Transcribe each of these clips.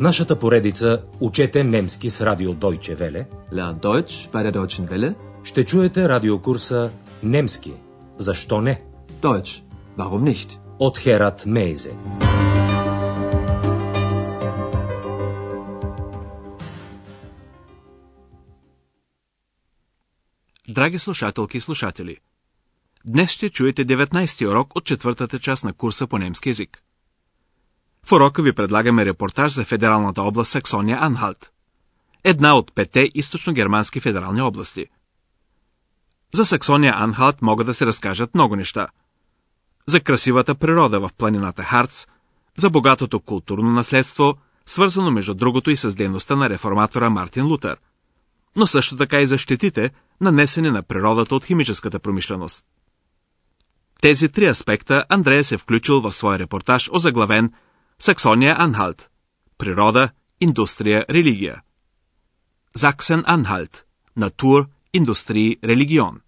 В нашата поредица учете немски с радио Deutsche Welle. Lern Deutsch bei der Deutschen Welle. Ще чуете радиокурса Немски. Защо не? Deutsch. Warum nicht? От Херат Мейзе. Драги слушателки и слушатели, днес ще чуете 19-ти урок от четвъртата част на курса по немски език. В урока ви предлагаме репортаж за федералната област Саксония-Анхалт, една от петте източно-германски федерални области. За Саксония-Анхалт могат да се разкажат много неща. За красивата природа в планината Харц, за богатото културно наследство, свързано между другото и с дейността на реформатора Мартин Лутер, но също така и за щетите, нанесени на природата от химическата промишленост. Тези три аспекта Андрея се включил в своя репортаж, озаглавен Саксония-Анхалт – природа, индустрия, религия. Саксен-Анхалт – натур, индустрии, религион.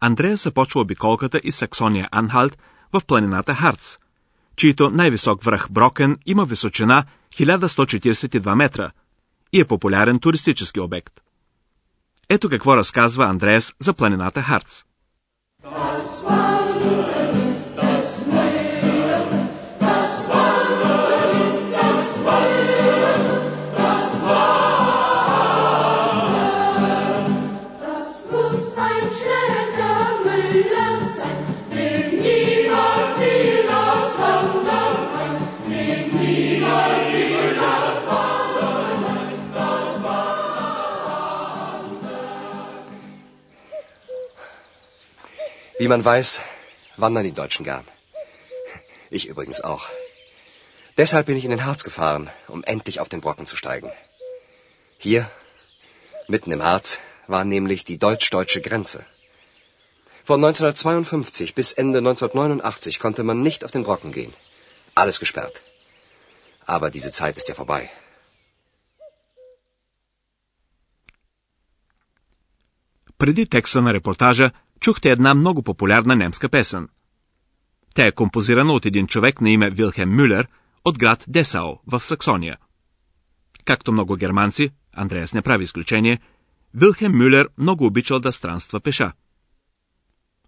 Андрея започва обиколката из Саксония-Анхалт в планината Харц, чийто най-висок връх Брокен има височина 1142 метра и е популярен туристически обект. Ето какво разказва Андреас за планината Харц. Wie man weiß, wandern die Deutschen gern. Ich übrigens auch. Deshalb bin ich in den Harz gefahren, um endlich auf den Brocken zu steigen. Hier, mitten im Harz, war nämlich die deutsch-deutsche Grenze. Von 1952 bis Ende 1989 konnte man nicht auf den Brocken gehen. Alles gesperrt. Aber diese Zeit ist ja vorbei. Преди текста на репортажа чухте една много популярна немска песен. Тя е композирана от един човек на име Вилхелм Мюлер от град Десао в Саксония. Както много германци, Андреас не прави изключение, Вилхелм Мюлер много обичал да странства пеша.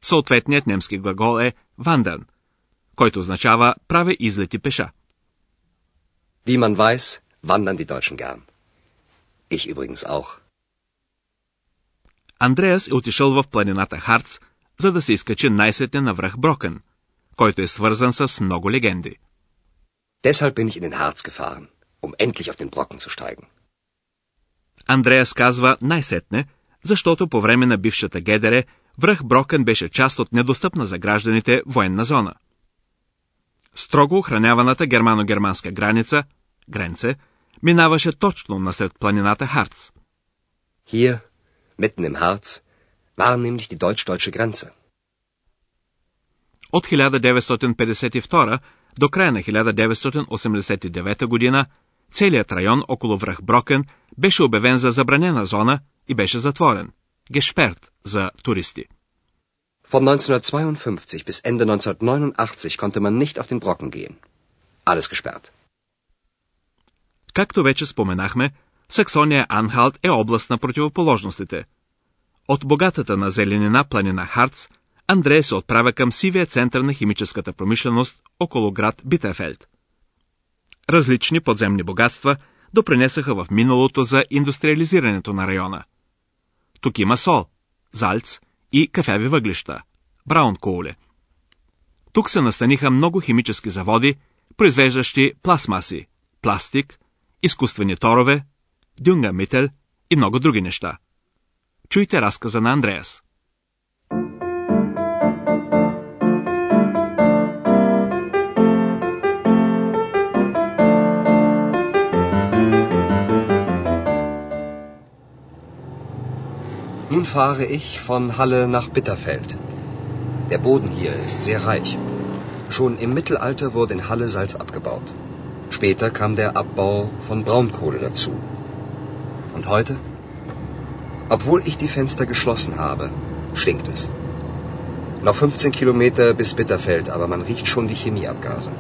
Съответният немски глагол е wandern, който означава правя излети пеша. Wie man weiß, wandern die Deutschen gern. Ich übrigens auch. Андреас е отишъл в планината Харц, за да се изкачи най-сетне на връх Брокен, който е свързан с много легенди. Deshalb bin ich in den Harz gefahren, um endlich auf den Brocken zu steigen. Андреас казва най-сетне, защото по време на бившата ГДР връх Брокен беше част от недостъпна за гражданите военна зона. Строго охраняваната германо-германска граница минаваше точно насред планината Харц. Hier mitten im Harz war nämlich die deutsch-deutsche Grenze. От 1952 до края на 1989 година целият район около връх Брокен беше обявен за забранена зона и беше затворен. Гешперт за туристи. Von 1952 bis Ende 1989 konnte man nicht auf den Brocken gehen. Alles gesperrt. Както вече споменахме, Саксония-Анхалт е област на противоположностите. От богатата на зеленина планина Харц, Андрея се отправя към сивия център на химическата промишленост около град Биттерфелд. Различни подземни богатства допринесаха в миналото за индустриализирането на района. Тук има сол, залц и кафяви въглища, браункоуле. Тук се настаниха много химически заводи, произвеждащи пластмаси, пластик, изкуствени торове, дюнгамител и много други неща. Чуйте разказа на Андреас. Nun fahre ich von Halle nach Bitterfeld. Der Boden hier ist sehr reich. Schon im Mittelalter wurde in Halle Salz abgebaut. Später kam der Abbau von Braunkohle dazu. Und heute? Obwohl ich die Fenster geschlossen habe, stinkt es. Noch 15 Kilometer bis Bitterfeld, aber man riecht schon die Chemieabgase.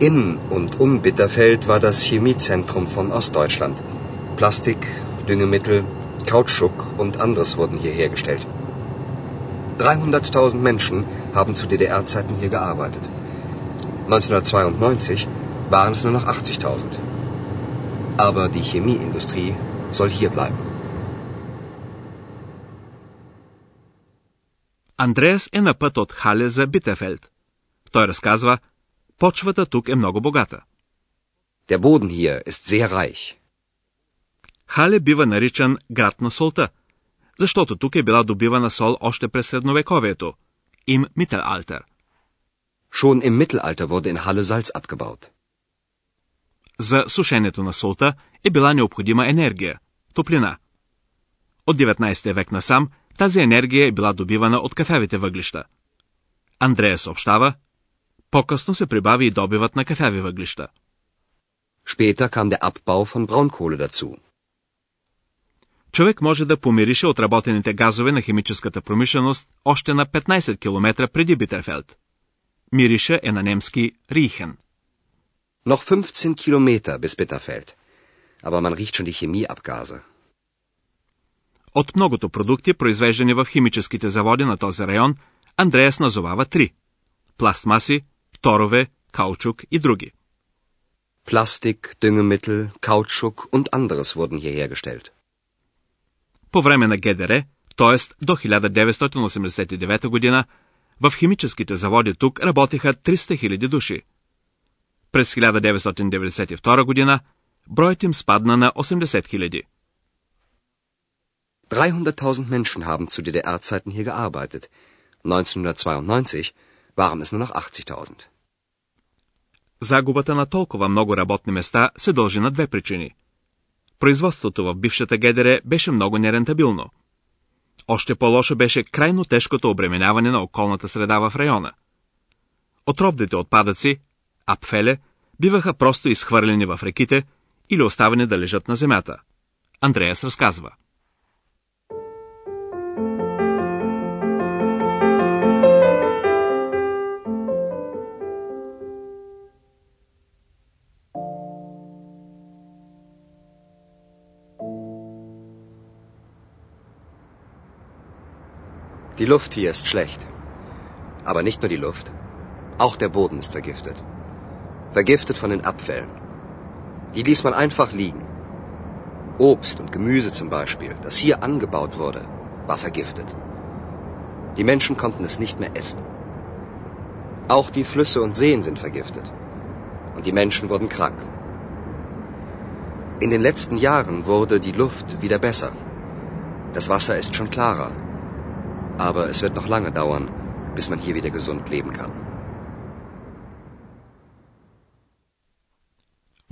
In und um Bitterfeld war das Chemiezentrum von Ostdeutschland. Plastik, Düngemittel, Kautschuk und anderes wurden hier hergestellt. 300.000 Menschen haben zu DDR-Zeiten hier gearbeitet. 1992 waren es nur noch 80.000. Aber die Chemieindustrie soll hier bleiben. Андреас е на път от Хале за Битефелд. Той разказва: почвата тук е много богата. Der Boden hier ist sehr reich. Хале бива наричан град на солта, защото тук е била добивана сол още през средновековието. Im Mittelalter. Schon im Mittelalter wurde in Halle Salz abgebaut. За сушенето на солта е била необходима енергия – топлина. От 19 век насам тази енергия е била добивана от кафявите въглища. Андрея съобщава: по-късно се прибави и добивът на кафяви въглища. Später kam der Abbau von Braunkohle dazu. Човек може да помирише отработените газове на химическата промишленост още на 15 км преди Биттерфелд. Мириша е на немски рихен. Noch 15 Kilometer bis Bitterfeld. Aber man riecht schon die Chemieabgase. От многото продукти, произвеждани в химическите заводи на този район, Андреас назовава 3: пластмаси, торове, каучук и други. Plastik, Düngemittel, Kautschuk und anderes wurden hier hergestellt. По време на ГДР, т.е. до 1989 година, в химическите заводи тук работиха 300 000 души. През 1992 година броят им спадна на 80 хиляди. 300.000 Menschen haben zu DDR-Zeiten hier gearbeitet. 1992 waren es nur noch 80.000. Загубата на толкова много работни места се дължи на две причини. Производството в бившата ГДР беше много нерентабилно. Още по-лошо беше крайно тежкото обременяване на околната среда в района. Отровните отпадъци, апфеле, биваха просто изхвърлени в реките или оставени да лежат на земята. Андреас разказва: Die Luft hier ist schlecht. Aber nicht nur die Luft. Auch der Boden ist vergiftet. Vergiftet von den Abfällen. Die ließ man einfach liegen. Obst und Gemüse zum Beispiel, das hier angebaut wurde, war vergiftet. Die Menschen konnten es nicht mehr essen. Auch die Flüsse und Seen sind vergiftet. Und die Menschen wurden krank. In den letzten Jahren wurde die Luft wieder besser. Das Wasser ist schon klarer. Aber es wird noch lange dauern, bis man hier wieder gesund leben kann.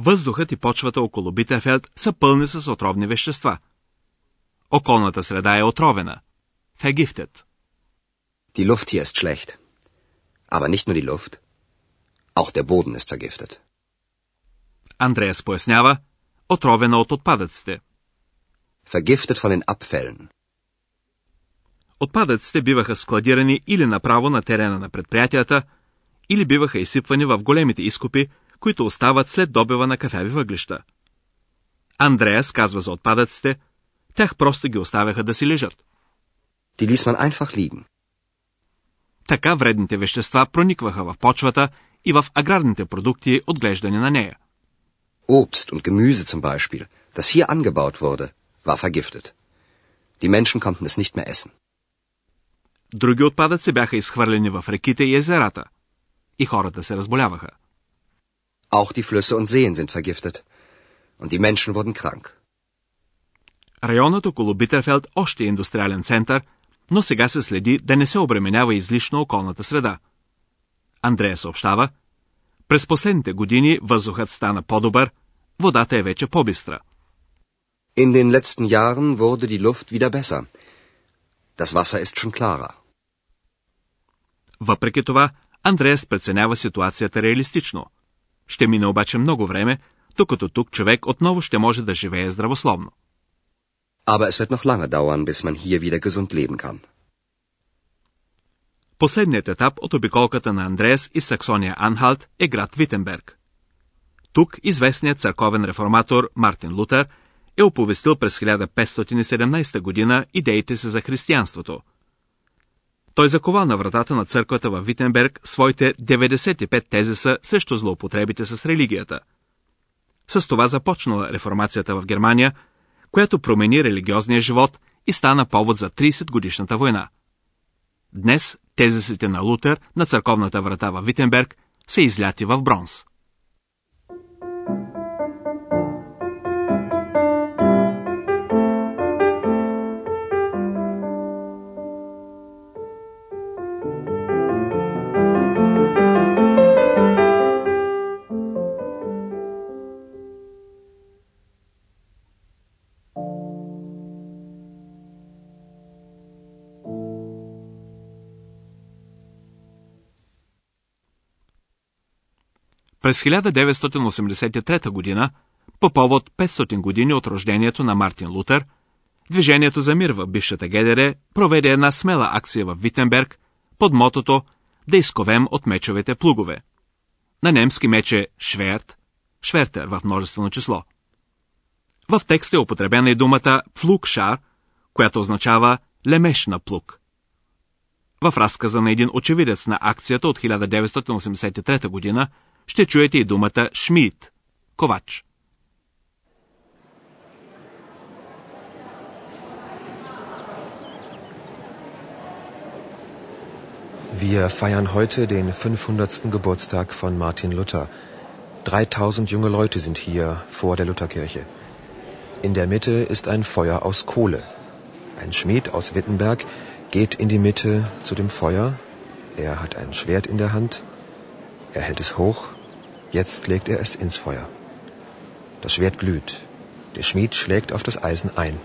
Въздухът и почвата около Биттерфелд са пълни с отровни вещества. Околната среда е отровена. Vergiftet. Die Luft hier ist schlecht. Aber nicht nur die Luft. Auch der Boden ist vergiftet. Андреас пояснява: отровена от отпадъците. Vergiftet von den Abfällen. Отпадъците биваха складирани или направо на терена на предприятията, или биваха изсипвани в големите изкопи, които остават след добива на кафяви въглища. Андреас казва за отпадъците: тях просто ги оставяха да си лежат. Die ließ man einfach liegen. Така вредните вещества проникваха в почвата и в аграрните продукти, отглеждани на нея. Obst und Gemüse zum Beispiel, das hier angebaut wurde, war vergiftet. Die Menschen konnten es nicht mehr essen. Други отпадъци бяха изхвърлени в реките и езерата. И хората се разболяваха. Auch die Flüsse und Seen sind vergiftet. Und die Menschen wurden krank. Районът около Биттерфелд още е индустриален център, но сега се следи да не се обременява излишно околната среда. Андрея съобщава: през последните години въздухът стана по-добър, водата е вече по-бистра. In den letzten Jahren wurde die Luft wieder besser. Das Wasser ist schon klarer. Въпреки това, Андреас преценява ситуацията реалистично. Ще мине обаче много време, докато тук човек отново ще може да живее здравословно. Aber es wird noch lange dauern, bis man hier wieder gesund leben kann. Последният етап от обиколката на Андреас и Саксония-Анхалт е град Витенберг. Тук известният църковен реформатор Мартин Лутер е оповестил през 1517 година идеите си за християнството. Той закова на вратата на църквата във Витенберг своите 95 тезиса срещу злоупотребите с религията. С това започнала реформацията в Германия, която промени религиозния живот и стана повод за 30-годишната война. Днес тезисите на Лутер на църковната врата във Витенберг са изляти в бронз. През 1983 година, по повод 500 години от рождението на Мартин Лутер, Движението за мир в бившата ГДР проведе една смела акция в Витенберг под мотото «Да изковем от мечовете плугове». На немски меч е «шверт», «швертер» в множествено число. В текста е употребена и думата «плугшар», която означава «лемеш на плуг». В разказа на един очевидец на акцията от 1983 година ще чуете и думата Шмид – ковач. Wir feiern heute den 500. Geburtstag von Martin Luther. 3000 junge Leute sind hier vor der Lutherkirche. In der Mitte ist ein Feuer aus Kohle. Ein Schmied aus Wittenberg geht in die Mitte zu dem Feuer. Er hat ein Schwert in der Hand. Er hält es hoch, jetzt legt er es ins Feuer. Das Schwert glüht. Der Schmied schlägt auf das Eisen ein.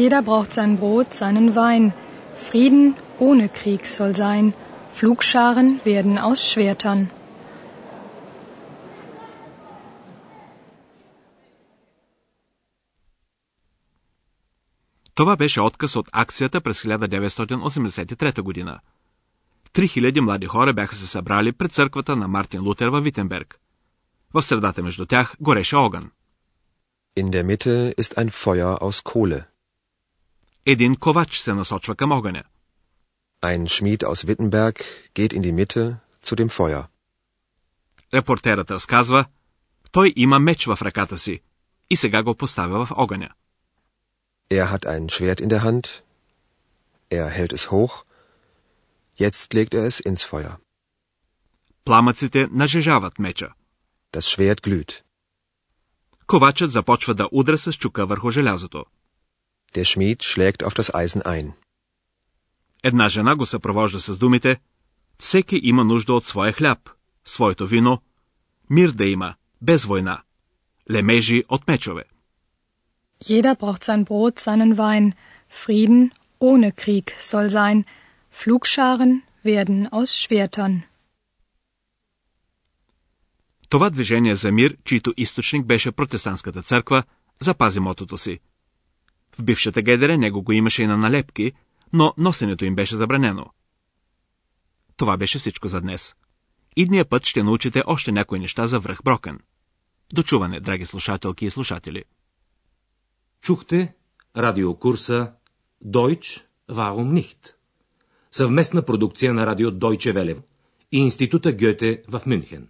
Jeder braucht sein Brot, seinen Wein. Frieden ohne Krieg soll sein. Pflugscharen werden aus Schwertern. Това беше отказ от акцията през 1983 година. 3000 млади хора бяха се събрали пред църквата на Мартин Лутер във Витенберг. В средата между тях гореше огън. In der Mitte ist ein Feuer aus Kohle. Един ковач се насочва към огъня. Ein Schmied aus Wittenberg geht in die Mitte zu dem Feuer. Репортерът разказва, той има меч в ръката си и сега го поставя в огъня. Er hat ein Schwert in der Hand. Er hält es hoch. Jetzt legt er es ins Feuer. Пламъците нажежават меча. Das Schwert glüht. Ковачът започва да удря с чука върху желязото. Der Schmied schlägt auf das Eisen ein. Една жена го съпровожда с думите: Всеки има нужда от своя хляб, своето вино, мир да има, без война, лемежи от мечове. Jeder braucht sein Brot, seinen Wein. Frieden ohne Krieg soll sein. Pflugscharen werden aus Schwertern. Това движение за мир, чийто източник беше протестантската църква, запази мотото си. В бившата ГДР него го имаше и на налепки, но носенето им беше забранено. Това беше всичко за днес. Идния път ще научите още някои неща за връх Брокен. До чуване, драги слушателки и слушатели! Чухте радиокурса Deutsch, warum nicht? Съвместна продукция на радио Deutsche Welle и Института Гьоте в Мюнхен.